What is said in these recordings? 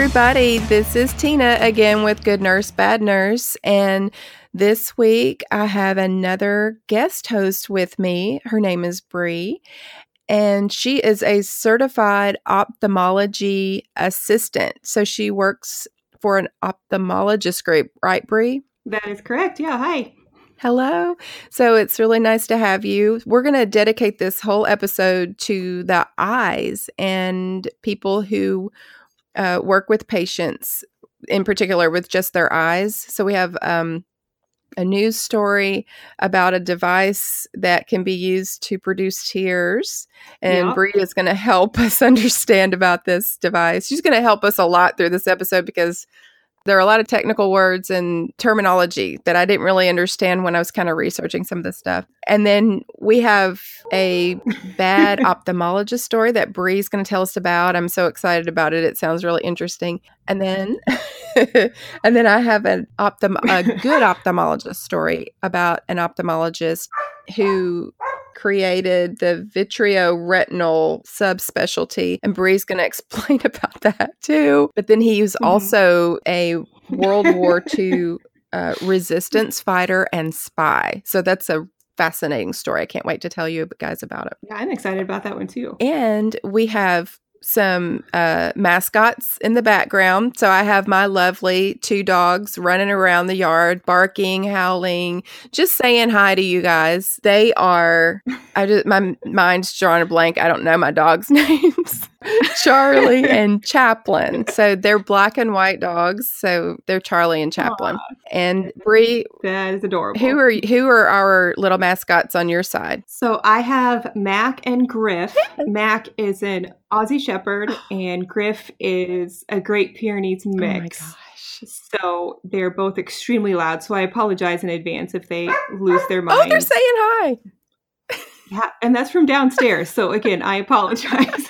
everybody. This is Tina again with Good Nurse, Bad Nurse. And this week I have another guest host with me. Her name is Bree, and she is a certified ophthalmology assistant. So she works for an ophthalmologist group, right, Bree? That is correct. Yeah. Hi. Hello. So it's really nice to have you. We're going to dedicate this whole episode to the eyes and people who work with patients, in particular with just their eyes. So we have a news story about a device that can be used to produce tears. And Bree is going to help us understand about this device. She's going to help us a lot through this episode because there are a lot of technical words and terminology that I didn't really understand when I was kind of researching some of this stuff. And then we have a bad ophthalmologist story that Bree's going to tell us about. I'm so excited about it. It sounds really interesting. And then I have a good ophthalmologist story about an ophthalmologist who created the vitreoretinal subspecialty, and Bree's going to explain about that too. But then he was also a World War II resistance fighter and spy. So that's a fascinating story. I can't wait to tell you guys about it. Yeah, I'm excited about that one too. And we have some mascots in the background. So I have my lovely two dogs running around the yard, barking, howling, just saying hi to you guys. They are, my mind's drawing a blank. I don't know my dogs' names. Charlie and Chaplin. So they're black and white dogs. So they're Charlie and Chaplin. Aww. And Bree, that is adorable. Who are our little mascots on your side? So I have Mac and Griff. Mac is an Aussie Shepherd, and Griff is a Great Pyrenees mix. Oh my gosh! So they're both extremely loud. So I apologize in advance if they lose their mind. Oh, they're saying hi. Yeah, and that's from downstairs. So again, I apologize.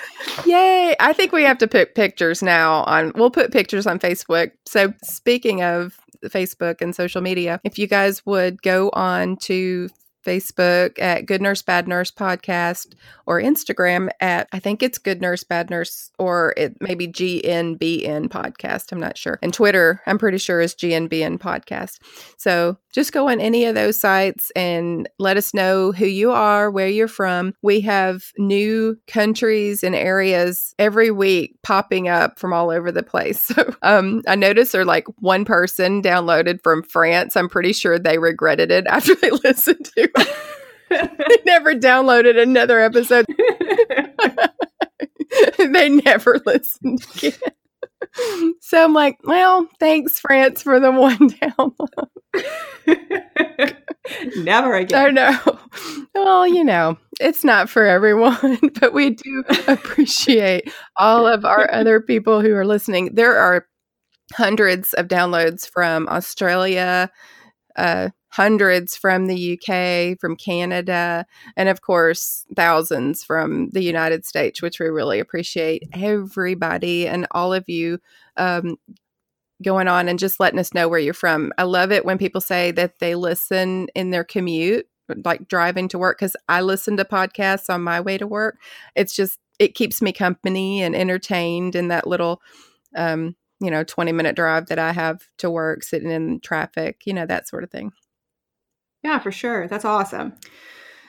Yay! I think we have to pick pictures now. We'll put pictures on Facebook. So speaking of Facebook and social media, if you guys would go on to Facebook at Good Nurse, Bad Nurse Podcast, or Instagram at, I think it's Good Nurse, Bad Nurse, or it maybe GNBN Podcast. I'm not sure. And Twitter, I'm pretty sure, is GNBN Podcast. So just go on any of those sites and let us know who you are, where you're from. We have new countries and areas every week popping up from all over the place. So I noticed there like one person downloaded from France. I'm pretty sure they regretted it after they listened to it. They never downloaded another episode. They never listened again. So I'm like, well, thanks, France, for the one download. Never again. I know. Well, you know, it's not for everyone, but we do appreciate all of our other people who are listening. There are hundreds of downloads from Australia, hundreds from the UK, from Canada, and of course, thousands from the United States, which we really appreciate everybody and all of you going on and just letting us know where you're from. I love it when people say that they listen in their commute, like driving to work, because I listen to podcasts on my way to work. It's just, it keeps me company and entertained in that little 20-minute drive that I have to work, sitting in traffic, that sort of thing. Yeah, for sure. That's awesome.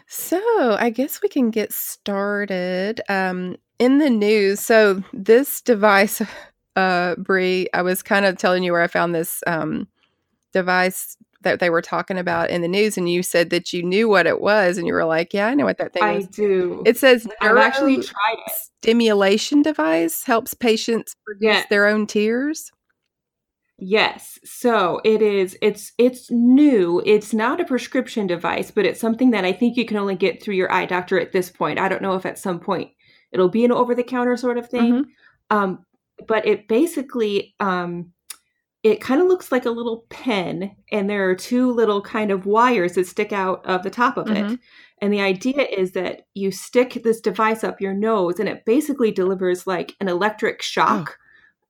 So I guess we can get started in the news. So this device, Bree, I was kind of telling you where I found this device that they were talking about in the news, and you said that you knew what it was, and you were like, yeah, I know what that thing is. I do. It says neurostimulation device helps patients produce their own tears. Yes. So it is, it's new. It's not a prescription device, but it's something that I think you can only get through your eye doctor at this point. I don't know if at some point it'll be an over-the-counter sort of thing. Mm-hmm. But it basically, it kind of looks like a little pen, and there are two little kind of wires that stick out of the top of it. And the idea is that you stick this device up your nose, and it basically delivers like an electric shock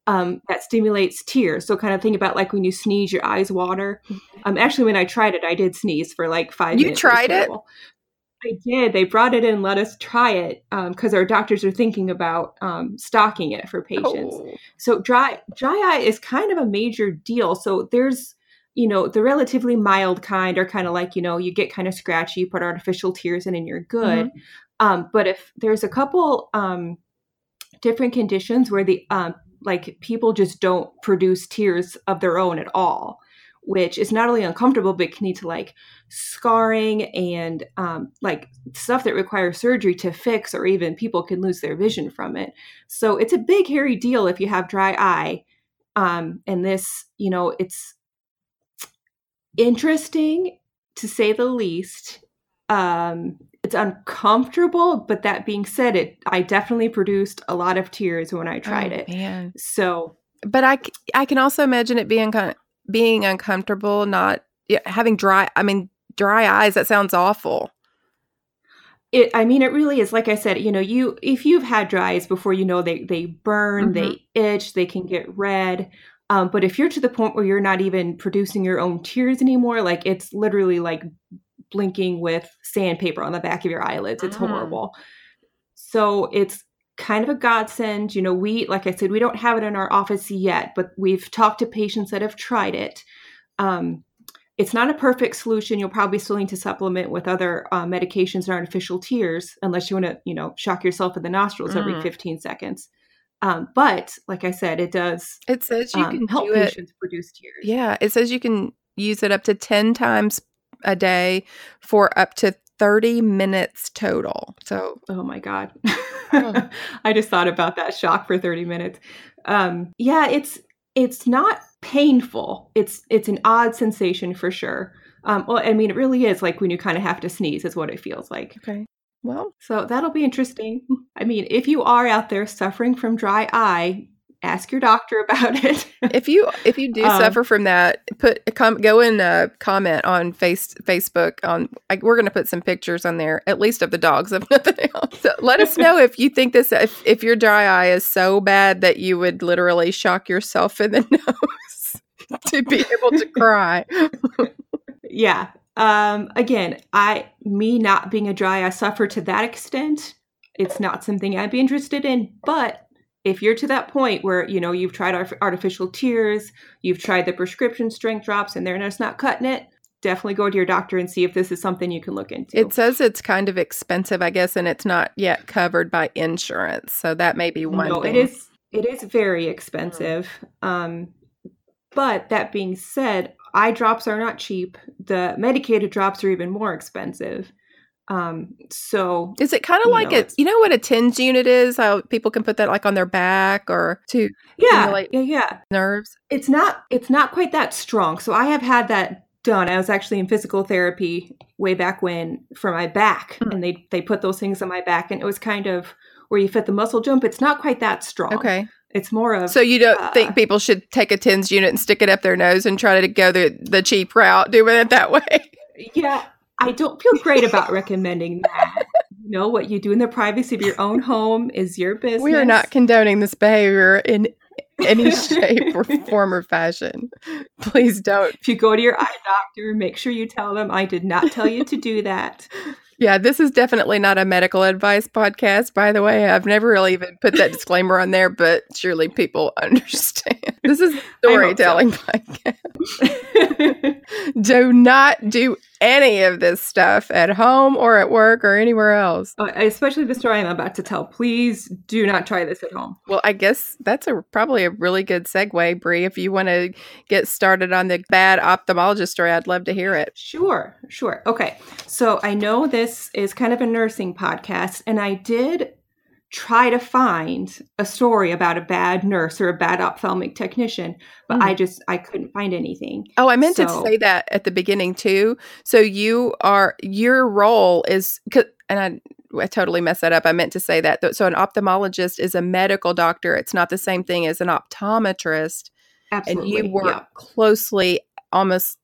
that stimulates tears. So kind of think about like when you sneeze, your eyes water. Actually, when I tried it, I did sneeze for like 5 minutes. You tried it? They did. They brought it in, let us try it because our doctors are thinking about stocking it for patients. Oh. So dry eye is kind of a major deal. So there's, you know, the relatively mild kind are kind of like, you know, you get kind of scratchy, put artificial tears in and you're good. Mm-hmm. But if there's a couple different conditions where the like people just don't produce tears of their own at all, which is not only uncomfortable, but can lead to like scarring and like stuff that requires surgery to fix, or even people can lose their vision from it. So it's a big, hairy deal if you have dry eye. And this, you know, it's interesting to say the least. It's uncomfortable, but that being said, I definitely produced a lot of tears when I tried it. Man. So, but I can also imagine it being uncomfortable, not having dry eyes. That sounds awful. It really is. Like I said, you know, if you've had dry eyes before, you know, they burn, mm-hmm. they itch, they can get red. But if you're to the point where you're not even producing your own tears anymore, like it's literally like blinking with sandpaper on the back of your eyelids. It's horrible. So it's kind of a godsend. You know, we, like I said, we don't have it in our office yet, but we've talked to patients that have tried it. It's not a perfect solution. You'll probably still need to supplement with other medications and artificial tears, unless you want to, you know, shock yourself in the nostrils every 15 seconds. But like I said, it does. It says you can help patients produce tears. Yeah. It says you can use it up to 10 times a day for up to 30 minutes total. So, oh my God. I just thought about that shock for 30 minutes. Yeah, it's not painful. It's an odd sensation for sure. Well, I mean, it really is like when you kind of have to sneeze is what it feels like. Okay. Well, so that'll be interesting. I mean, if you are out there suffering from dry eye, ask your doctor about it. If you do suffer from that, go and comment on Facebook. We're going to put some pictures on there, at least of the dogs, if nothing else. So let us know if you think this, if your dry eye is so bad that you would literally shock yourself in the nose to be able to cry. Yeah. Again, me not being a dry eye sufferer to that extent, it's not something I'd be interested in, but if you're to that point where, you know, you've tried artificial tears, you've tried the prescription strength drops and they're just not cutting it, definitely go to your doctor and see if this is something you can look into. It says it's kind of expensive, I guess, and it's not yet covered by insurance. So that may be one thing. It is very expensive. But that being said, eye drops are not cheap. The medicated drops are even more expensive. So is it kind of like you know what a TENS unit is? How people can put that like on their back or to nerves. It's not quite that strong. So I have had that done. I was actually in physical therapy way back when for my back, and they put those things on my back, and it was kind of where you fit the muscle jump. It's not quite that strong. Okay. It's more of... So you don't think people should take a TENS unit and stick it up their nose and try to go the cheap route, doing it that way? Yeah. I don't feel great about recommending that. You know, what you do in the privacy of your own home is your business. We are not condoning this behavior in any shape or form or fashion. Please don't. If you go to your eye doctor, make sure you tell them, I did not tell you to do that. Yeah, this is definitely not a medical advice podcast, by the way. I've never really even put that disclaimer on there, but surely people understand. This is storytelling podcast. Do not do any of this stuff at home or at work or anywhere else. Especially the story I'm about to tell. Please do not try this at home. Well, I guess that's probably a really good segue, Bree. If you want to get started on the bad ophthalmologist story, I'd love to hear it. Sure. Okay. So I know this is kind of a nursing podcast, and I did try to find a story about a bad nurse or a bad ophthalmic technician, but I couldn't find anything. Oh, I meant to say that at the beginning too. So your role is, and I totally messed that up. I meant to say that. So an ophthalmologist is a medical doctor. It's not the same thing as an optometrist. Absolutely. And you work closely, almost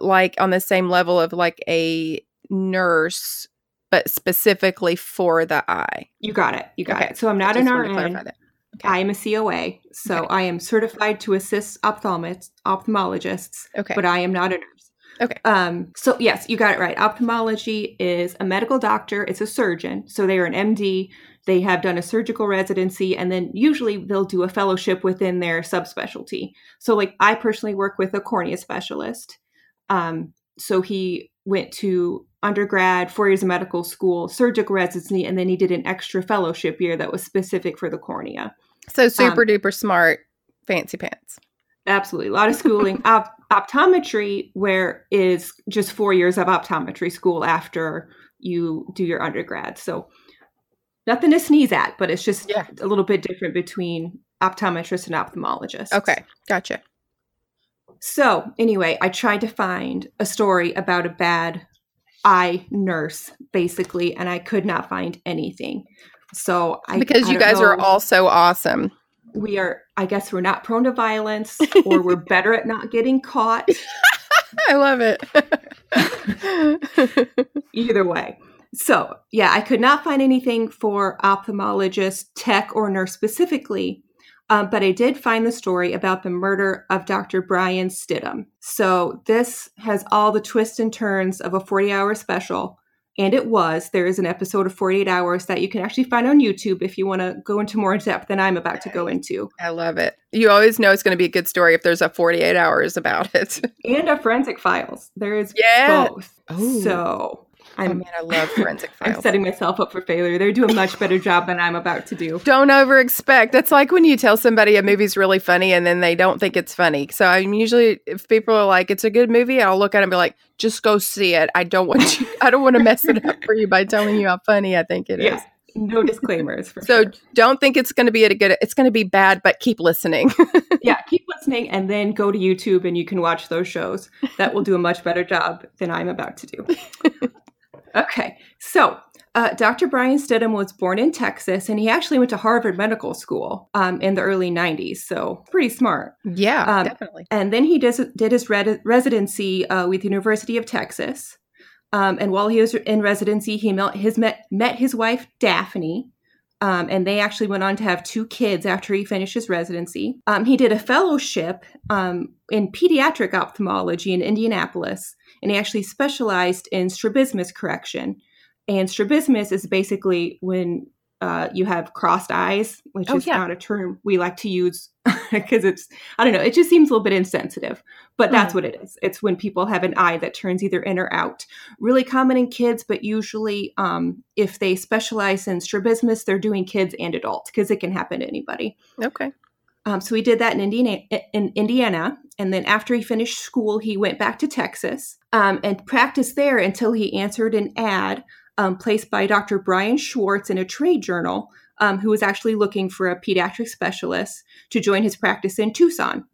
like on the same level of like a nurse, but specifically for the eye. You got it. So I'm not an RN. Okay. I am a COA. So I am certified to assist ophthalmologists, but I am not a nurse. Okay. So yes, you got it right. Ophthalmology is a medical doctor. It's a surgeon. So they are an MD. They have done a surgical residency, and then usually they'll do a fellowship within their subspecialty. So like I personally work with a cornea specialist. So he went to undergrad, 4 years of medical school, surgical residency, and then he did an extra fellowship year that was specific for the cornea. So super duper smart, fancy pants. Absolutely. A lot of schooling. Optometry, where is just 4 years of optometry school after you do your undergrad. So nothing to sneeze at, but it's just a little bit different between optometrists and ophthalmologists. Okay. Gotcha. So anyway, I tried to find a story about a bad eye nurse, basically, and I could not find anything. So because you guys are all so awesome. We are, I guess we're not prone to violence, or we're better at not getting caught. I love it. Either way. So, yeah, I could not find anything for ophthalmologist, tech, or nurse specifically, but I did find the story about the murder of Dr. Brian Stidham. So this has all the twists and turns of a 40-hour special, and it was. There is an episode of 48 Hours that you can actually find on YouTube if you want to go into more depth than I'm about to go into. I love it. You always know it's going to be a good story if there's a 48 Hours about it. And a Forensic Files. There is both. Ooh. So... I love Forensic Files. I'm setting myself up for failure. They're doing a much better job than I'm about to do. Don't overexpect. That's like when you tell somebody a movie's really funny and then they don't think it's funny. So I'm usually, if people are like, it's a good movie, I'll look at it and be like, just go see it. I don't want to mess it up for you by telling you how funny I think it is. No disclaimers. So don't think it's going to be it's going to be bad, but keep listening. Yeah, keep listening and then go to YouTube and you can watch those shows. That will do a much better job than I'm about to do. Okay, so Dr. Brian Stidham was born in Texas, and he actually went to Harvard Medical School in the early 90s, so pretty smart. Yeah, definitely. And then he did his residency with the University of Texas, and while he was in residency, he met his wife, Daphne, and they actually went on to have two kids after he finished his residency. He did a fellowship in pediatric ophthalmology in Indianapolis, and he actually specialized in strabismus correction. And strabismus is basically when you have crossed eyes, which is not a term we like to use because it's, I don't know, it just seems a little bit insensitive, but that's what it is. It's when people have an eye that turns either in or out. Really common in kids, but usually if they specialize in strabismus, they're doing kids and adults because it can happen to anybody. Okay. So he did that in Indiana, and then after he finished school, he went back to Texas and practiced there until he answered an ad placed by Dr. Brian Schwartz in a trade journal, who was actually looking for a pediatric specialist to join his practice in Tucson.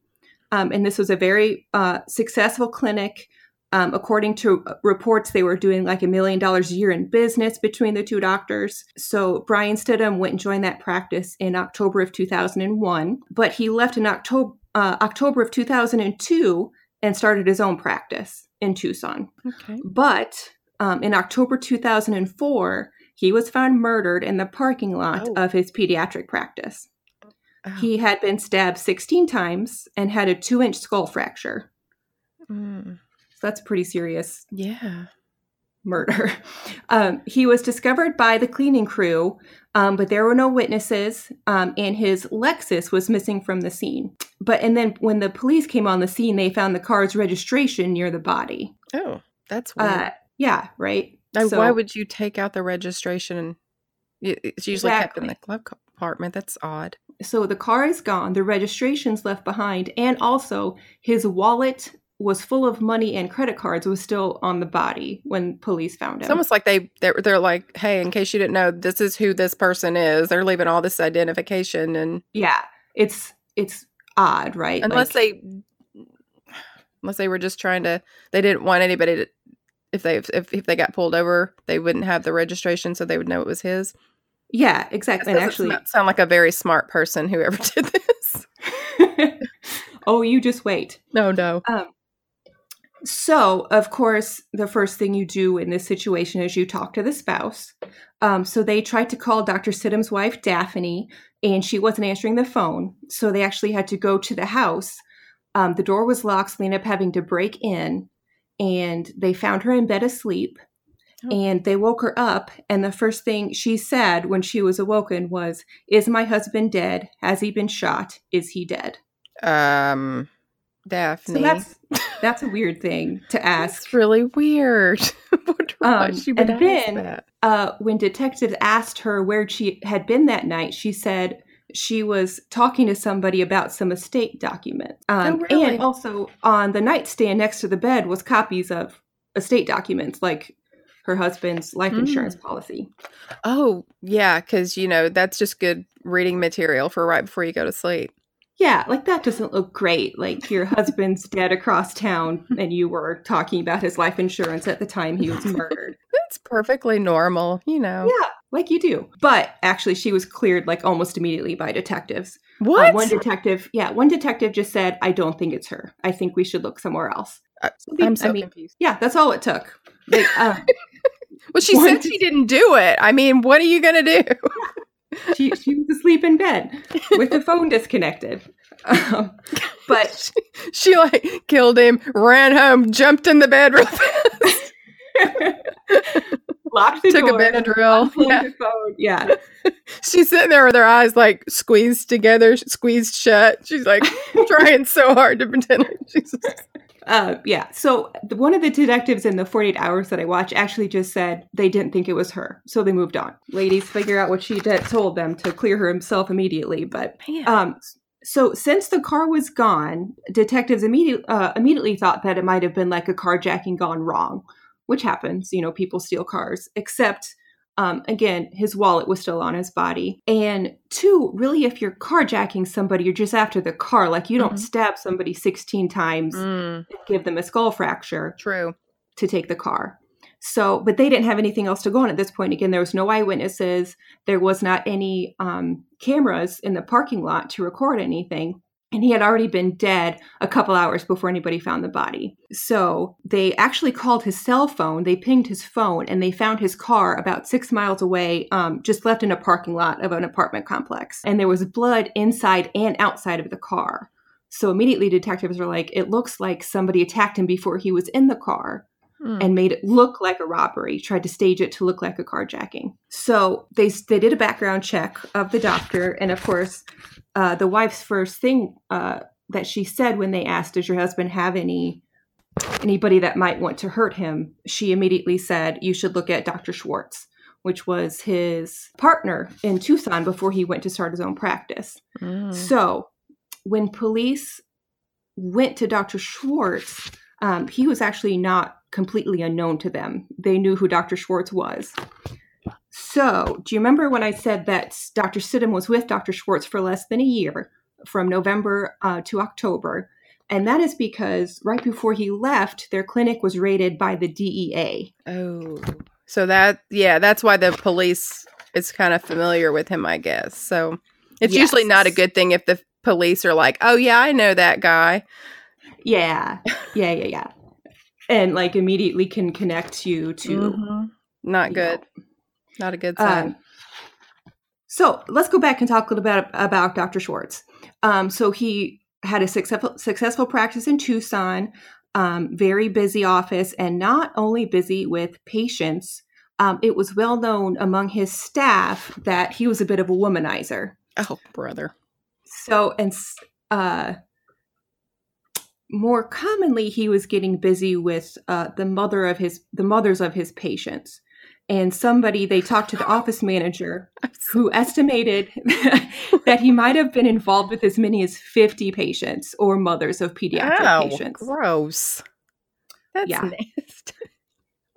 And this was a very successful clinic. According to reports, they were doing like $1 million a year in business between the two doctors. So Brian Stidham went and joined that practice in October of 2001, but he left in October of 2002 and started his own practice in Tucson. Okay. But in October 2004, he was found murdered in the parking lot of his pediatric practice. Oh. He had been stabbed 16 times and had a 2-inch skull fracture. Mm. That's pretty serious. Yeah. Murder. He was discovered by the cleaning crew, but there were no witnesses, and his Lexus was missing from the scene. And then when the police came on the scene, they found the car's registration near the body. Oh, that's weird. Yeah, right? So, why would you take out the registration? It's usually kept in the glove compartment. That's odd. So the car is gone. The registration's left behind, and also his wallet was full of money and credit cards was still on the body when police found him. It's almost like they're like, hey, in case you didn't know, this is who this person is. They're leaving all this identification. And yeah, it's odd, right? Unless like, unless they were just trying to, they didn't want anybody to, if they got pulled over, they wouldn't have the registration. So they would know it was his. Yeah, exactly. And actually sound like a very smart person, whoever did this. Oh, you just wait. No. So, of course, the first thing you do in this situation is you talk to the spouse. So they tried to call Dr. Stidham's wife, Daphne, and she wasn't answering the phone. So they actually had to go to the house. The door was locked, so they ended up having to break in. and they found her in bed asleep. And they woke her up, and the first thing she said when she was awoken was, "Is my husband dead? Has he been shot? Is he dead?" Daphne. So that's a weird thing to ask. It's really weird. I wonder why she would ask that. And then when detectives asked her where she had been that night, she said she was talking to somebody about some estate documents. Oh, really? And also on the nightstand next to the bed was copies of estate documents, like her husband's life insurance policy. Oh, yeah, because, you know, that's just good reading material for right before you go to sleep. Yeah, like that doesn't look great. Like your husband's dead across town and you were talking about his life insurance at the time he was murdered. That's perfectly normal, you know. Yeah, like you do. But actually she was cleared like almost immediately by detectives. What? One detective just said, "I don't think it's her. I think we should look somewhere else." I'm so confused. Yeah, that's all it took. Like, well, she said she didn't do it. I mean, what are you going to do? She was asleep in bed with the phone disconnected. But she like killed him, ran home, jumped in the bed real fast. Locked the door. Took a Benadryl. Yeah. The phone. Yeah. She's sitting there with her eyes like squeezed together, squeezed shut. She's like trying so hard to pretend like she's yeah. So one of the detectives in the 48 hours that I watched actually just said they didn't think it was her. So they moved on. Ladies, figure out what she told them to clear her himself immediately. But so since the car was gone, detectives immediately thought that it might have been like a carjacking gone wrong, which happens. You know, people steal cars, except again, his wallet was still on his body. And two, really, if you're carjacking somebody, you're just after the car. Like you don't stab somebody 16 times and give them a skull fracture. True. To take the car. So, but they didn't have anything else to go on at this point. Again, there was no eyewitnesses. There was not any cameras in the parking lot to record anything. And he had already been dead a couple hours before anybody found the body. So they actually called his cell phone. They pinged his phone and they found his car about 6 miles away, just left in a parking lot of an apartment complex. And there was blood inside and outside of the car. So immediately detectives were like, it looks like somebody attacked him before he was in the car. And made it look like a robbery, tried to stage it to look like a carjacking. So they did a background check of the doctor. And of course, the wife's first thing that she said when they asked, "Does your husband have anybody that might want to hurt him?" She immediately said, "You should look at Dr. Schwartz," which was his partner in Tucson before he went to start his own practice. So when police went to Dr. Schwartz, he was actually not completely unknown to them. They knew who Dr. Schwartz was. So, do you remember when I said that Dr. Stidham was with Dr. Schwartz for less than a year, from November to October? And that is because right before he left, their clinic was raided by the DEA. Oh, so that's why the police is kind of familiar with him, I guess. So, it's usually not a good thing if the police are like, "Oh yeah, I know that guy." Yeah. And like immediately can connect you to not good. Know. Not a good sign. So let's go back and talk a little bit about Dr. Schwartz. So he had a successful practice in Tucson, very busy office, and not only busy with patients, it was well known among his staff that he was a bit of a womanizer. Oh, brother. So, and more commonly, he was getting busy with the mothers of his patients, and somebody they talked to the office manager, who estimated that he might have been involved with as many as 50 patients or mothers of pediatric patients. Gross! That's nasty.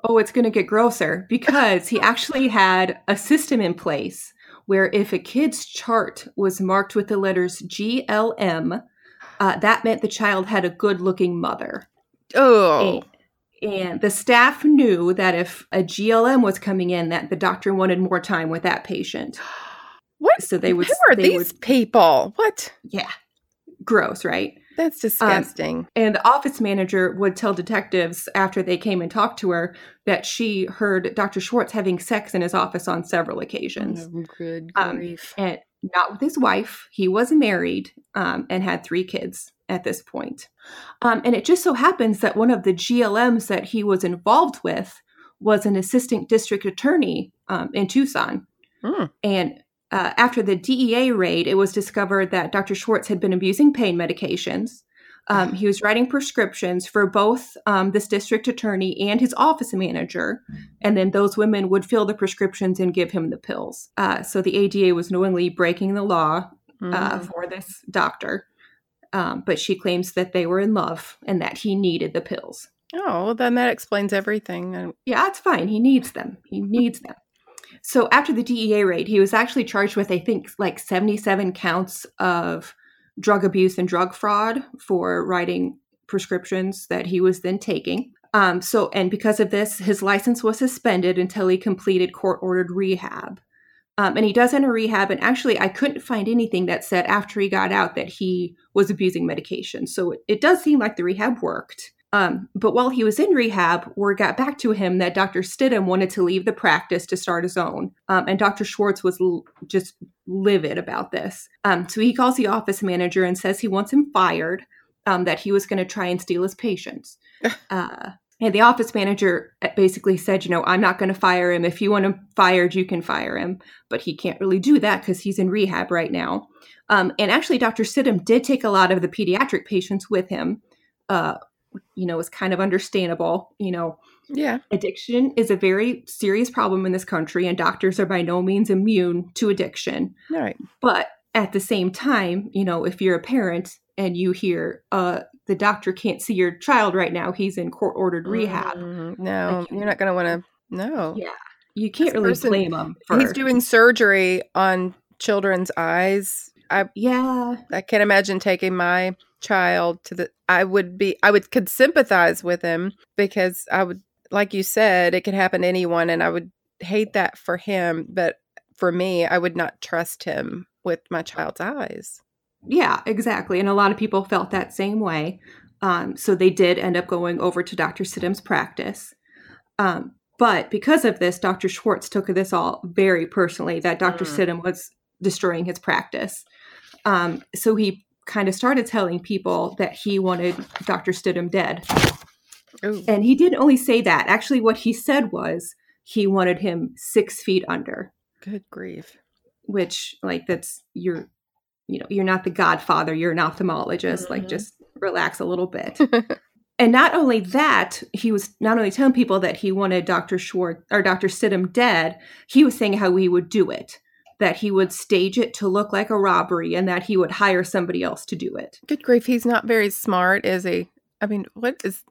Oh, it's going to get grosser because he actually had a system in place where if a kid's chart was marked with the letters GLM. That meant the child had a good-looking mother. Oh. And the staff knew that if a GLM was coming in, that the doctor wanted more time with that patient. What? So they would. Who are these people? What? Yeah. Gross, right? That's disgusting. And the office manager would tell detectives after they came and talked to her that she heard Dr. Schwartz having sex in his office on several occasions. Oh, good grief. And not with his wife. He was married and had 3 kids. at this point. And it just so happens that one of the GLMs that he was involved with was an assistant district attorney in Tucson. Mm. And after the DEA raid, it was discovered that Dr. Schwartz had been abusing pain medications. He was writing prescriptions for both this district attorney and his office manager. And then those women would fill the prescriptions and give him the pills. So the ADA was knowingly breaking the law for this doctor. But she claims that they were in love and that he needed the pills. Oh, well, then that explains everything. Yeah, it's fine. He needs them. He needs them. So after the DEA raid, he was actually charged with, I think, like 77 counts of drug abuse and drug fraud for writing prescriptions that he was then taking. And because of this, his license was suspended until he completed court-ordered rehab. And he does enter rehab. And actually, I couldn't find anything that said after he got out that he was abusing medication. So it does seem like the rehab worked. But while he was in rehab, word got back to him that Dr. Stidham wanted to leave the practice to start his own. And Dr. Schwartz was just livid about this. So he calls the office manager and says he wants him fired, that he was going to try and steal his patients. And the office manager basically said, I'm not going to fire him. If you want him fired, you can fire him. But he can't really do that because he's in rehab right now. And actually, Dr. Stidham did take a lot of the pediatric patients with him, it's kind of understandable, Yeah. Addiction is a very serious problem in this country, and doctors are by no means immune to addiction. All right. But at the same time, if you're a parent and you hear the doctor can't see your child right now, he's in court-ordered rehab. Mm-hmm. No, like you're not going to want to. No. Yeah. You can't really blame him. He's doing surgery on children's eyes. I can't imagine taking my child to the. I could sympathize with him because I would, like you said, it could happen to anyone, and I would hate that for him. But for me, I would not trust him with my child's eyes. Yeah, exactly. And a lot of people felt that same way. So they did end up going over to Dr. Stidham's practice. But because of this, Dr. Schwartz took this all very personally, that Dr. Stidham was destroying his practice. So he kind of started telling people that he wanted Dr. Stidham dead. Ooh. And he didn't only say that. Actually, what he said was he wanted him 6 feet under. Good grief. Which, you're not the godfather, you're an ophthalmologist, just relax a little bit. And not only that, he was not only telling people that he wanted Dr. Schwartz or Dr. Stidham dead, he was saying how he would do it. That he would stage it to look like a robbery and that he would hire somebody else to do it. Good grief. He's not very smart, is he? I mean, what is...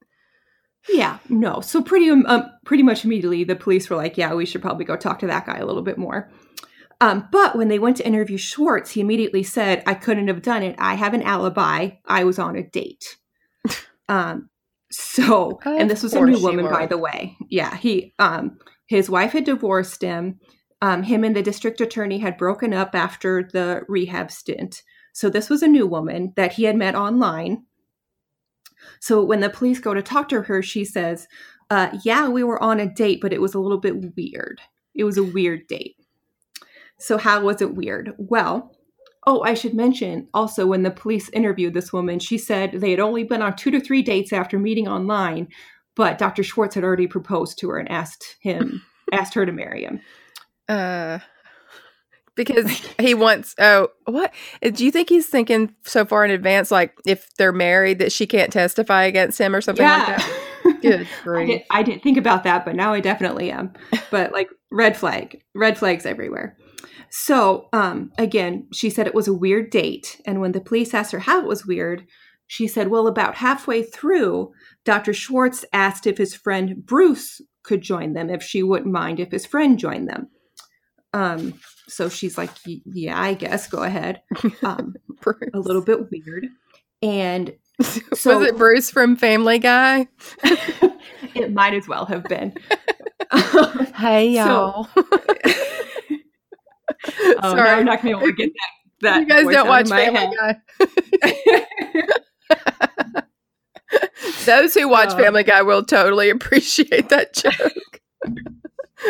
Yeah, no. So pretty much immediately, the police were like, yeah, we should probably go talk to that guy a little bit more. But when they went to interview Schwartz, he immediately said, I couldn't have done it. I have an alibi. I was on a date. And this was a new woman, by the way. Yeah, his wife had divorced him. Him and the district attorney had broken up after the rehab stint. So this was a new woman that he had met online. So when the police go to talk to her, she says, yeah, we were on a date, but it was a little bit weird. It was a weird date. So how was it weird? Well, I should mention also when the police interviewed this woman, she said they had only been on 2 to 3 dates after meeting online, but Dr. Schwartz had already proposed to her and asked her to marry him. Because he wants, what? Do you think he's thinking so far in advance, like if they're married, that she can't testify against him or something like that? Good grief. I didn't think about that, but now I definitely am. But red flags everywhere. So, again, she said it was a weird date. And when the police asked her how it was weird, she said, well, about halfway through, Dr. Schwartz asked if his friend Bruce could join them, if she wouldn't mind if his friend joined them. So she's like, yeah, I guess, go ahead. A little bit weird. And so was it Bruce from Family Guy? It might as well have been. Hey, y'all. Sorry, I'm not going to be able to get that. You guys don't watch Family Guy. Those who watch Family Guy will totally appreciate that joke.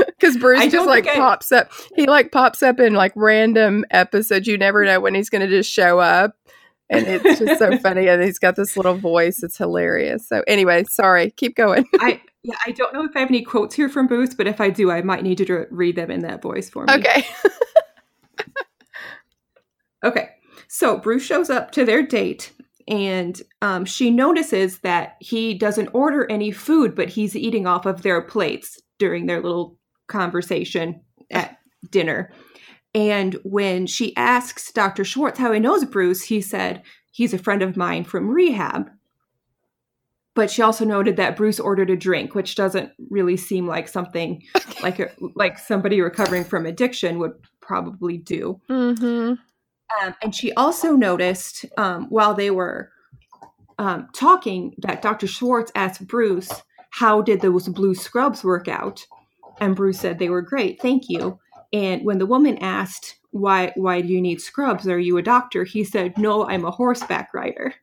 Because Bruce just pops up. He pops up in random episodes. You never know when he's going to just show up. And it's just so funny. And he's got this little voice. It's hilarious. So anyway, sorry, keep going. I don't know if I have any quotes here from Bruce, but if I do, I might need you to read them in that voice for me. Okay. Okay. So Bruce shows up to their date, and she notices that he doesn't order any food, but he's eating off of their plates during their little conversation at dinner. And when she asks Dr. Schwartz how he knows Bruce, he said, he's a friend of mine from rehab. But she also noted that Bruce ordered a drink, which doesn't really seem like something like somebody recovering from addiction would probably do. Mm-hmm. And she also noticed while they were talking that Dr. Schwartz asked Bruce, how did those blue scrubs work out? And Bruce said, they were great. Thank you. And when the woman asked, why do you need scrubs? Are you a doctor? He said, no, I'm a horseback rider.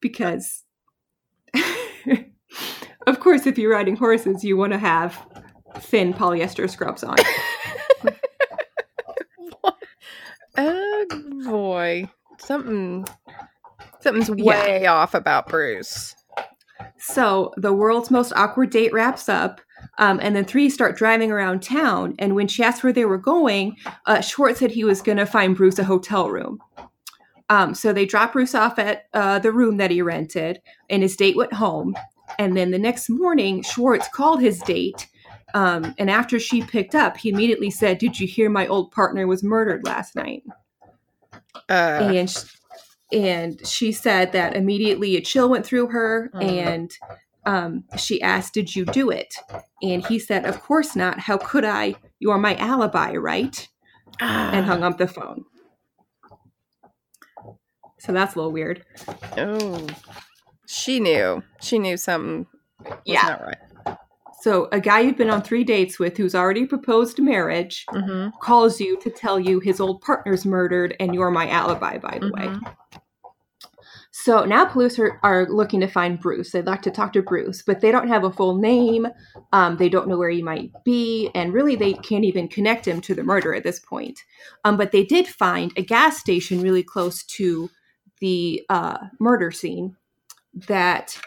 Because, of course, if you're riding horses, you want to have thin polyester scrubs on. Oh, boy. Something's way off about Bruce. So the world's most awkward date wraps up. And then three start driving around town. And when she asked where they were going, Schwartz said he was going to find Bruce a hotel room. So they dropped Bruce off at the room that he rented, and his date went home. And then the next morning, Schwartz called his date. And after she picked up, he immediately said, did you hear my old partner was murdered last night? And she said that immediately a chill went through her, and she asked, did you do it? And he said, of course not. How could I? You're my alibi, right? And hung up the phone. So that's a little weird. Oh, she knew something was not right. So a guy you've been on 3 dates with who's already proposed marriage calls you to tell you his old partner's murdered and you're my alibi, by the way. So now police are looking to find Bruce. They'd like to talk to Bruce, but they don't have a full name. They don't know where he might be. And really, they can't even connect him to the murder at this point. But they did find a gas station really close to the murder scene that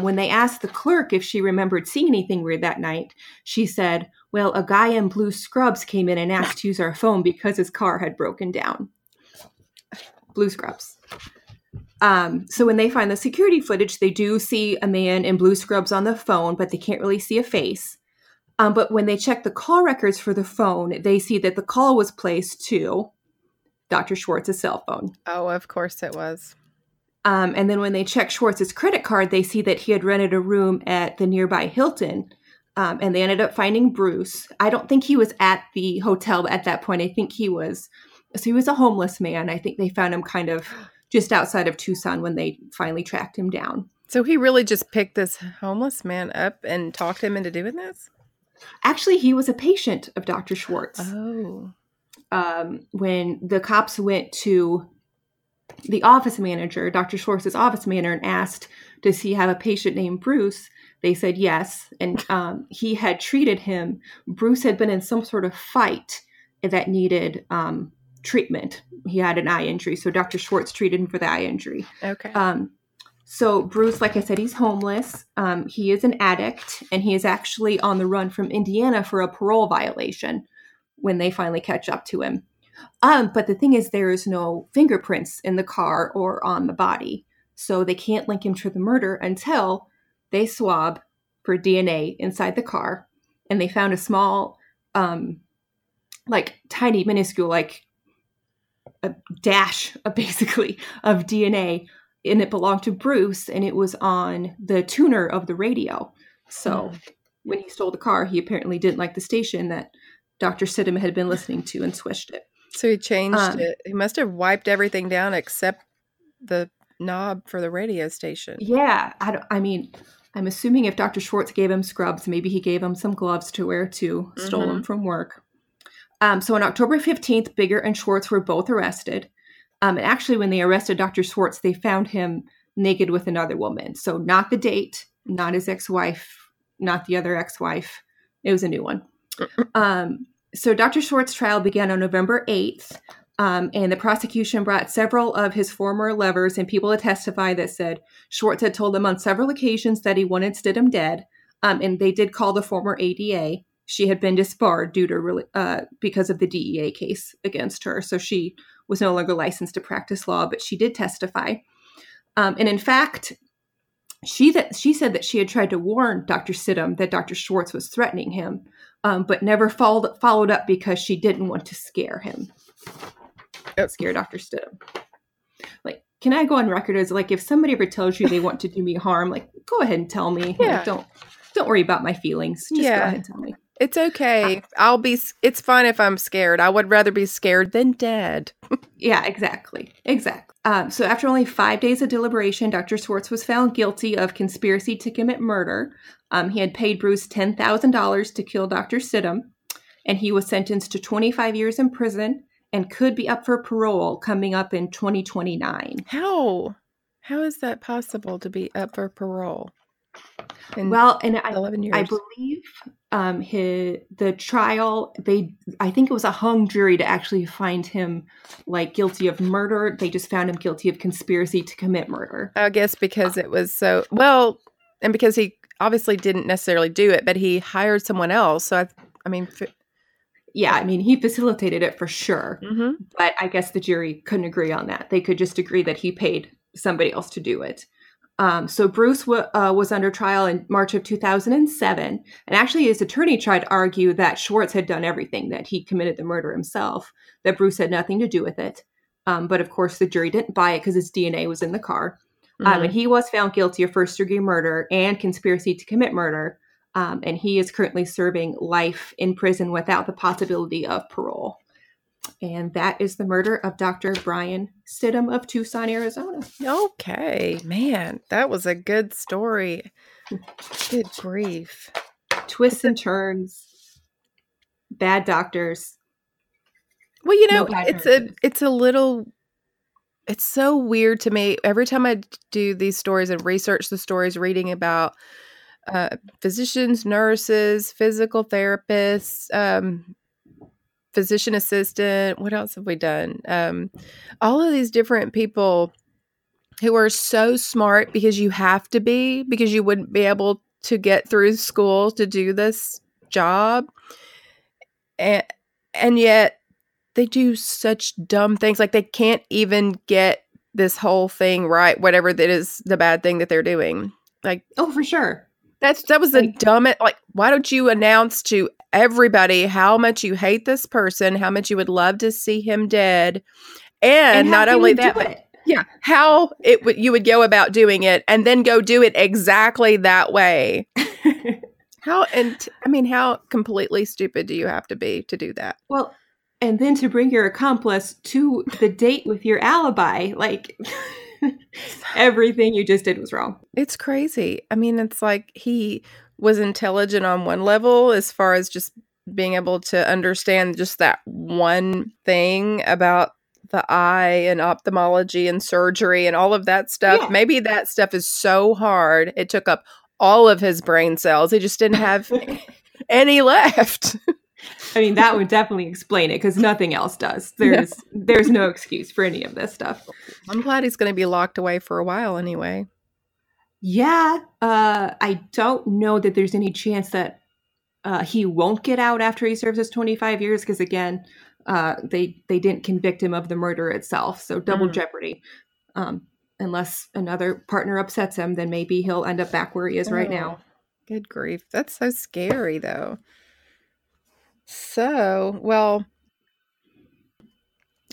when they asked the clerk if she remembered seeing anything weird that night, she said, well, a guy in blue scrubs came in and asked to use our phone because his car had broken down. Blue scrubs. So when they find the security footage, they do see a man in blue scrubs on the phone, but they can't really see a face. But when they check the call records for the phone, they see that the call was placed to Dr. Schwartz's cell phone. Oh, of course it was. And then when they check Schwartz's credit card, they see that he had rented a room at the nearby Hilton, and they ended up finding Bruce. I don't think he was at the hotel at that point. I think he was a homeless man. I think they found him kind of just outside of Tucson when they finally tracked him down. So he really just picked this homeless man up and talked him into doing this? Actually, he was a patient of Dr. Schwartz. Oh. When the cops went to the office manager, Dr. Schwartz's office manager, and asked, does he have a patient named Bruce? They said yes. And he had treated him. Bruce had been in some sort of fight that needed treatment. He had an eye injury, so Dr. Schwartz treated him for the eye injury. Okay. So Bruce, like I said, he's homeless. He is an addict, and he is actually on the run from Indiana for a parole violation when they finally catch up to him. But the thing is, there is no fingerprints in the car or on the body, so they can't link him to the murder until they swab for DNA inside the car, and they found a small, a dash of DNA, and it belonged to Bruce, and it was on the tuner of the radio. So when he stole the car, he apparently didn't like the station that Dr. Stidham had been listening to and switched it. So he changed it. He must have wiped everything down except the knob for the radio station. Yeah. I'm assuming if Dr. Schwartz gave him scrubs, maybe he gave him some gloves to wear too, stole them from work. So on October 15th, Bigger and Schwartz were both arrested. And actually, when they arrested Dr. Schwartz, they found him naked with another woman. So not the date, not his ex-wife, not the other ex-wife. It was a new one. So Dr. Schwartz's trial began on November 8th. And the prosecution brought several of his former lovers and people to testify that said Schwartz had told them on several occasions that he wanted Stidham dead. And they did call the former ADA. She had been disbarred due to because of the DEA case against her. So she was no longer licensed to practice law, but she did testify. And in fact, she said that she had tried to warn Dr. Stidham that Dr. Schwartz was threatening him, but never followed up because she didn't want to scare him. Don't scare Dr. Stidham. Like, can I go on record as like, if somebody ever tells you they want to do me harm, like, go ahead and tell me. Yeah. Like, don't worry about my feelings. Just go ahead and tell me. It's okay. It's fine if I'm scared. I would rather be scared than dead. Yeah, exactly. Exactly. So after only 5 days of deliberation, Dr. Schwartz was found guilty of conspiracy to commit murder. He had paid Bruce $10,000 to kill Dr. Stidham, and he was sentenced to 25 years in prison and could be up for parole coming up in 2029. How is that possible to be up for parole? Well, and 11 years. I believe the trial, I think it was a hung jury to actually find him like guilty of murder. They just found him guilty of conspiracy to commit murder. I guess because it was so, well, and because he obviously didn't necessarily do it, but he hired someone else. So, I mean, he facilitated it for sure. Mm-hmm. But I guess the jury couldn't agree on that. They could just agree that he paid somebody else to do it. So Bruce was under trial in March of 2007. And actually, his attorney tried to argue that Schwartz had done everything, that he committed the murder himself, that Bruce had nothing to do with it. But of course, the jury didn't buy it because his DNA was in the car. Mm-hmm. And he was found guilty of first-degree murder and conspiracy to commit murder. And he is currently serving life in prison without the possibility of parole. And that is the murder of Dr. Brian Stidham of Tucson, Arizona. Okay, man, that was a good story. Good grief. Twists and turns. Bad doctors. Well, you know, it's so weird to me. Every time I do these stories and research the stories, reading about physicians, nurses, physical therapists, physician assistant. What else have we done? All of these different people who are so smart because you have to be, because you wouldn't be able to get through school to do this job. And yet they do such dumb things. Like they can't even get this whole thing right, whatever that is the bad thing that they're doing. Like, oh, for sure. That was the dumbest. Like, why don't you announce to everybody how much you hate this person, how much you would love to see him dead, and not only that, but you would go about doing it, and then go do it exactly that way. How completely stupid do you have to be to do that? Well, and then to bring your accomplice to the date with your alibi, like. Everything you just did was wrong. It's crazy. I mean, it's like he was intelligent on one level as far as just being able to understand just that one thing about the eye and ophthalmology and surgery and all of that stuff. Yeah. Maybe that stuff is so hard. It took up all of his brain cells. He just didn't have any left. I mean, that would definitely explain it because nothing else does. There's no excuse for any of this stuff. I'm glad he's going to be locked away for a while anyway. Yeah. I don't know that there's any chance that he won't get out after he serves his 25 years because, again, they didn't convict him of the murder itself. So double jeopardy. Unless another partner upsets him, then maybe he'll end up back where he is right now. Good grief. That's so scary, though. So, well,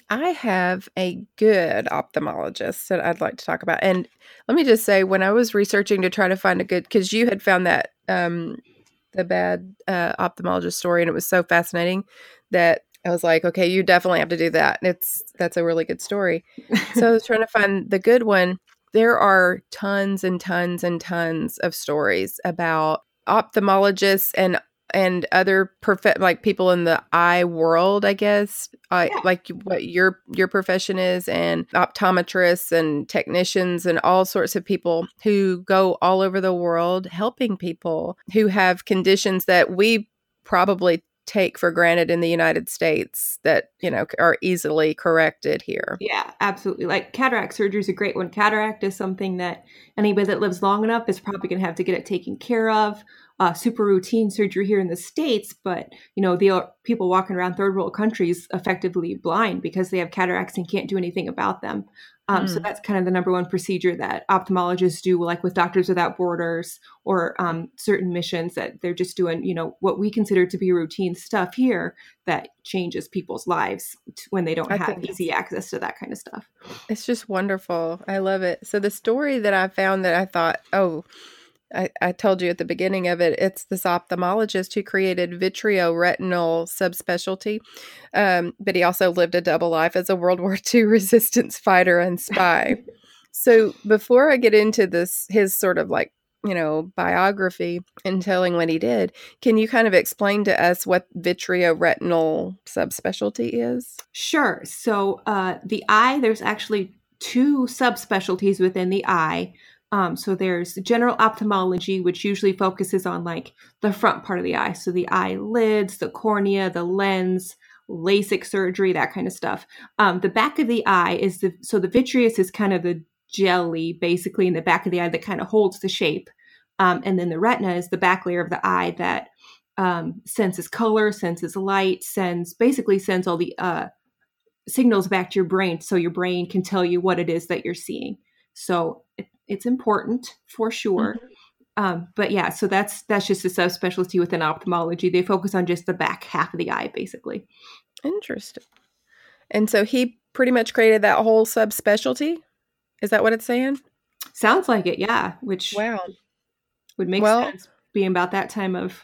I have a good ophthalmologist that I'd like to talk about. And let me just say, when I was researching to try to find a good, because you had found that the bad ophthalmologist story, and it was so fascinating that I was like, okay, you definitely have to do that. That's a really good story. So I was trying to find the good one. There are tons and tons and tons of stories about ophthalmologists and other like people in the eye world, I guess, like what your profession is, and optometrists and technicians and all sorts of people who go all over the world helping people who have conditions that we probably take for granted in the United States that, you know, are easily corrected here. Yeah, absolutely. Like cataract surgery is a great one. Cataract is something that anybody that lives long enough is probably going to have to get it taken care of. Super routine surgery here in the States, but, you know, the people walking around third world countries effectively blind because they have cataracts and can't do anything about them. So that's kind of the number one procedure that ophthalmologists do, like with Doctors Without Borders or certain missions that they're just doing, you know, what we consider to be routine stuff here that changes people's lives when they don't have easy access to that kind of stuff. It's just wonderful. I love it. So the story that I found that I thought, I told you at the beginning of it, it's this ophthalmologist who created vitreoretinal subspecialty, but he also lived a double life as a World War II resistance fighter and spy. So before I get into this, his sort of like, you know, biography and telling what he did, can you kind of explain to us what vitreoretinal subspecialty is? Sure. So the eye, there's actually two subspecialties within the eye. So there's general ophthalmology, which usually focuses on like the front part of the eye. So the eyelids, the cornea, the lens, LASIK surgery, that kind of stuff. The back of the eye is so the vitreous is kind of the jelly basically in the back of the eye that kind of holds the shape. And then the retina is the back layer of the eye that senses color, senses light, basically sends all the signals back to your brain. So your brain can tell you what it is that you're seeing. So it's important for sure. Mm-hmm. But yeah, so that's just a subspecialty within ophthalmology. They focus on just the back half of the eye, basically. Interesting. And so he pretty much created that whole subspecialty. Is that what it's saying? Sounds like it. Yeah. Which would make sense being about that time of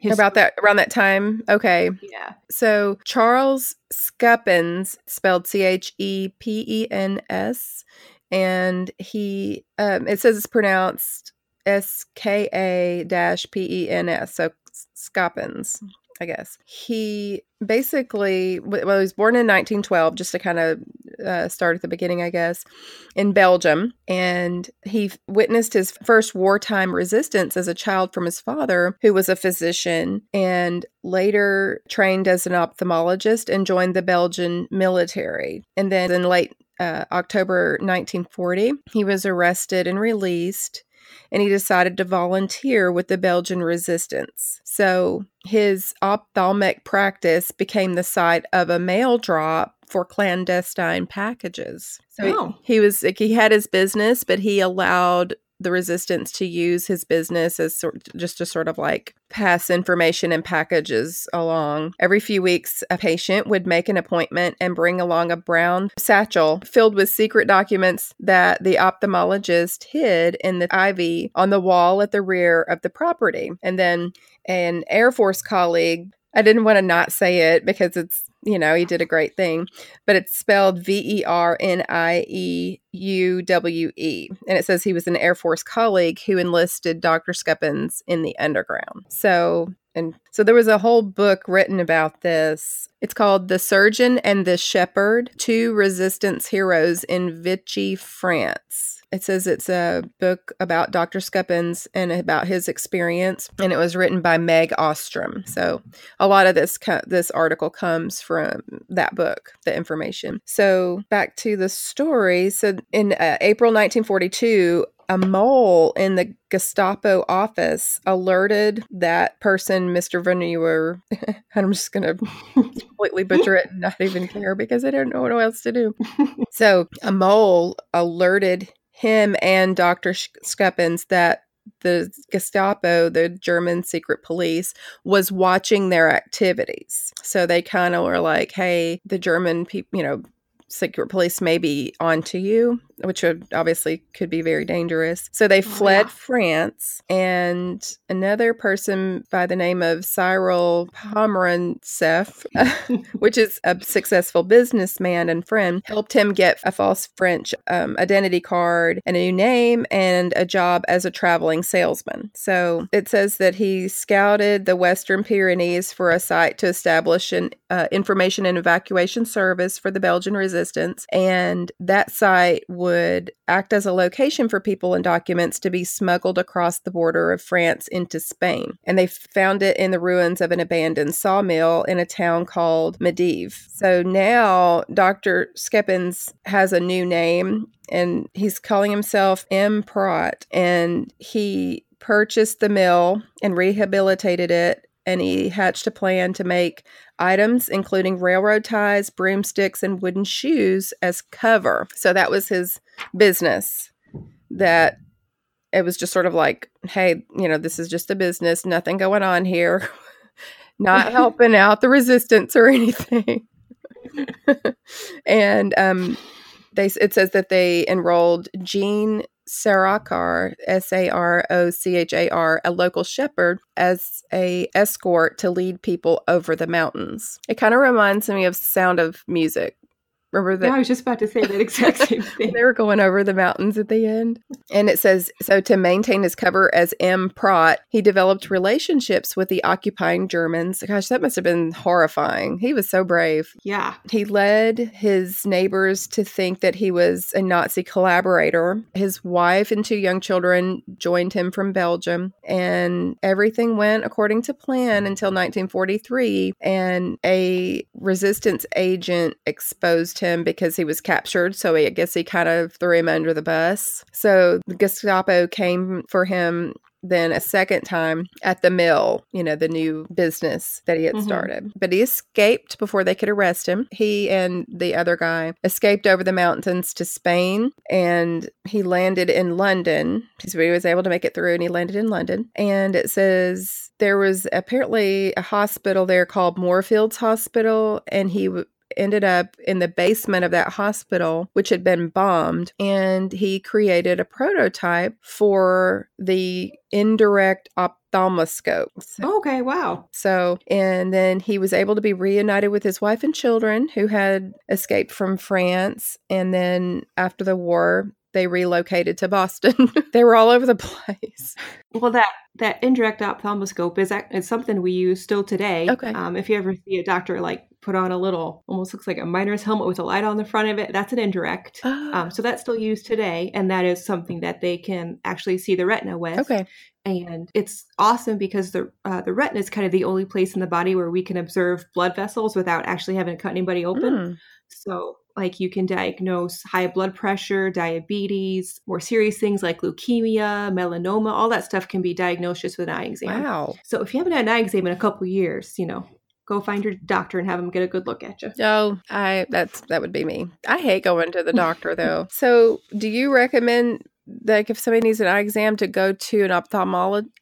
history. Around that time. Okay. Yeah. So Charles Schepens, spelled Chepens, and he, it says it's pronounced Skapens, so Schepens, I guess. He basically, he was born in 1912, just to kind of start at the beginning, I guess, in Belgium. And he witnessed his first wartime resistance as a child from his father, who was a physician, and later trained as an ophthalmologist and joined the Belgian military. And then in late October 1940, he was arrested and released, and he decided to volunteer with the Belgian resistance. So his ophthalmic practice became the site of a mail drop for clandestine packages. He had his business, but he allowed the resistance to use his business as just to pass information and packages along. Every few weeks, a patient would make an appointment and bring along a brown satchel filled with secret documents that the ophthalmologist hid in the ivy on the wall at the rear of the property. And then an Air Force colleague, I didn't want to not say it because it's, you know, he did a great thing, but it's spelled VernieuWe. And it says he was an Air Force colleague who enlisted Dr. Schepens in the underground. So there was a whole book written about this. It's called The Surgeon and the Shepherd, Two Resistance Heroes in Vichy, France. It says it's a book about Dr. Schepens and about his experience, and it was written by Meg Ostrom. So a lot of this article comes from that book, the information. So back to the story. So in April 1942, a mole in the Gestapo office alerted that person, Mr. Vernier. I'm just going to completely butcher it and not even care because I don't know what else to do. So a mole alerted him and Dr. Schepens that the Gestapo, the German secret police, was watching their activities. So they kind of were like, hey, the German people, you know, secret police may be onto you, which would obviously could be very dangerous. So they fled France, and another person by the name of Cyril Pomerantsev, which is a successful businessman and friend, helped him get a false French identity card and a new name and a job as a traveling salesman. So it says that he scouted the Western Pyrenees for a site to establish an information and evacuation service for the Belgian resistance, and that site was would act as a location for people and documents to be smuggled across the border of France into Spain. And they found it in the ruins of an abandoned sawmill in a town called Medivh. So now Dr. Skeppens has a new name, and he's calling himself M. Proot, and he purchased the mill and rehabilitated it, and he hatched a plan to make items, including railroad ties, broomsticks, and wooden shoes as cover. So that was his business, that it was just sort of like, hey, you know, this is just a business, nothing going on here, not helping out the resistance or anything. And it says that they enrolled Jean Sarachar, Sarochar, a local shepherd, as a escort to lead people over the mountains. It kind of reminds me of Sound of Music. Remember that? Yeah, I was just about to say that exact same thing. They were going over the mountains at the end. And it says, so to maintain his cover as M. Proot, he developed relationships with the occupying Germans. Gosh, that must have been horrifying. He was so brave. Yeah. He led his neighbors to think that he was a Nazi collaborator. His wife and two young children joined him from Belgium. And everything went according to plan until 1943. And a resistance agent exposed him because he was captured, so I guess he kind of threw him under the bus. So the Gestapo came for him then a second time at the mill, you know, the new business that he had started. But he escaped before they could arrest him. He and the other guy escaped over the mountains to Spain, and he landed in London. So he was able to make it through, and he landed in London. And it says there was apparently a hospital there called Moorfields Hospital, and he ended up in the basement of that hospital, which had been bombed, and he created a prototype for the indirect ophthalmoscope. Okay, wow. So, and then he was able to be reunited with his wife and children who had escaped from France, and then after the war, they relocated to Boston. They were all over the place. Well, that indirect ophthalmoscope is something we use still today. Okay. If you ever see a doctor, like, put on a little, almost looks like a miner's helmet with a light on the front of it, that's an indirect. Oh. So that's still used today. And that is something that they can actually see the retina with. Okay. And it's awesome because the retina is kind of the only place in the body where we can observe blood vessels without actually having to cut anybody open. So like you can diagnose high blood pressure, diabetes, more serious things like leukemia, melanoma, all that stuff can be diagnosed just with an eye exam. Wow. So if you haven't had an eye exam in a couple years, you know, go find your doctor and have them get a good look at you. Oh, that would be me. I hate going to the doctor though. So do you recommend, like, if somebody needs an eye exam, to go to an ophthalmologist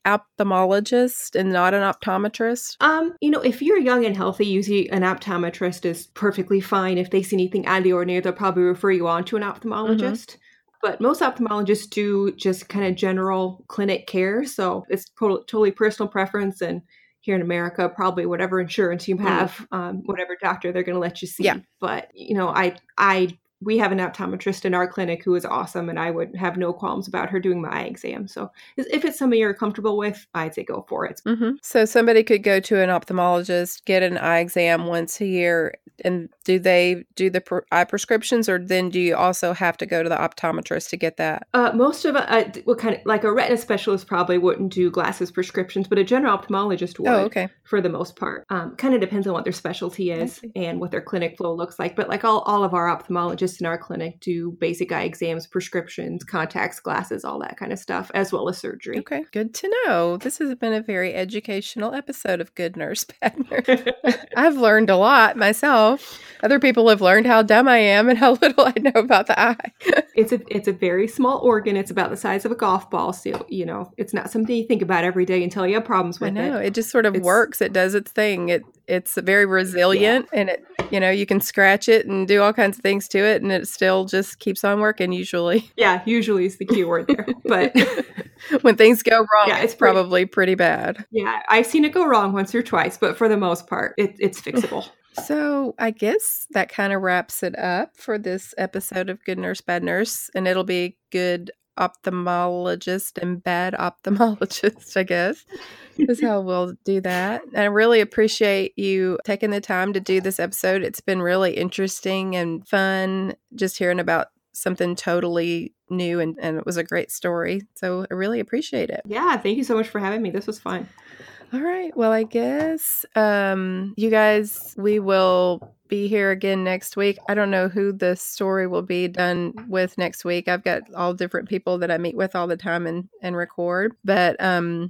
and not an optometrist? You know, if you're young and healthy, usually an optometrist is perfectly fine. If they see anything out of the ordinary, they'll probably refer you on to an ophthalmologist. But most ophthalmologists do just kind of general clinic care. So it's totally personal preference, and here in America, probably whatever insurance you have, whatever doctor they're going to let you see. Yeah. But, you know, we have an optometrist in our clinic who is awesome, and I would have no qualms about her doing my eye exam. So if it's something you're comfortable with, I'd say go for it. So somebody could go to an ophthalmologist, get an eye exam once a year, and do they do the eye prescriptions, or then do you also have to go to the optometrist to get that? Most of what kind of, like, a retina specialist probably wouldn't do glasses prescriptions, but a general ophthalmologist would. Oh, okay. For the most part. Kind of depends on what their specialty is and what their clinic flow looks like. But like all of our ophthalmologists in our clinic do basic eye exams, prescriptions, contacts, glasses, all that kind of stuff, as well as surgery. Okay, good to know. This has been a very educational episode of Good Nurse, Bad Nurse. I've learned a lot myself. Other people have learned how dumb I am and how little I know about the eye. It's a very small organ. It's about the size of a golf ball. So, you know, it's not something you think about every day until you have problems with it. I know. It just sort of works. It does its thing. It's very resilient, and it, you know, you can scratch it and do all kinds of things to it, and it still just keeps on working usually. Yeah, usually is the key word there. But when things go wrong, it's probably pretty bad. Yeah, I've seen it go wrong once or twice, but for the most part, it's fixable. So I guess that kind of wraps it up for this episode of Good Nurse, Bad Nurse, and it'll be Good Ophthalmologist and Bad Ophthalmologist, I guess, is how we'll do that. And I really appreciate you taking the time to do this episode. It's been really interesting and fun just hearing about something totally new, and it was a great story. So I really appreciate it. Yeah. Thank you so much for having me. This was fun. All right. Well, I guess you guys, we will be here again next week. I don't know who the story will be done with next week. I've got all different people that I meet with all the time and record. But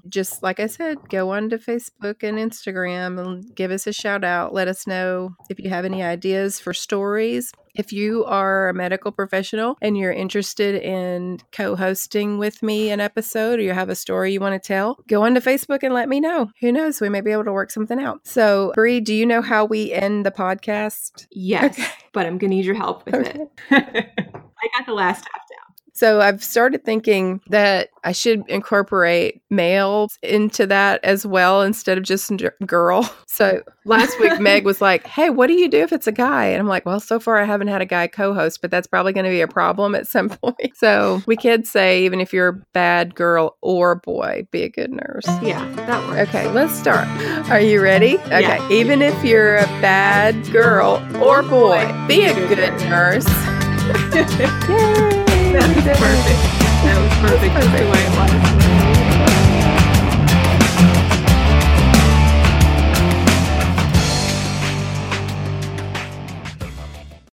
just like I said, go on to Facebook and Instagram and give us a shout out. Let us know if you have any ideas for stories. If you are a medical professional and you're interested in co-hosting with me an episode, or you have a story you want to tell, go on to Facebook and let me know. Who knows? We may be able to work something out. So, Bree, do you know how we end the podcast? Yes, okay. But I'm going to need your help with it. I got the last half down. So I've started thinking that I should incorporate males into that as well instead of just girl. So last week, Meg was like, hey, what do you do if it's a guy? And I'm like, well, so far I haven't had a guy co-host, but that's probably going to be a problem at some point. So we could say, even if you're a bad girl or boy, be a good nurse. Yeah, that works. Okay, let's start. Are you ready? Okay. Yeah. Even if you're a bad girl or boy, be a good nurse. Yay! That was perfect. That was perfect. That's the way it was.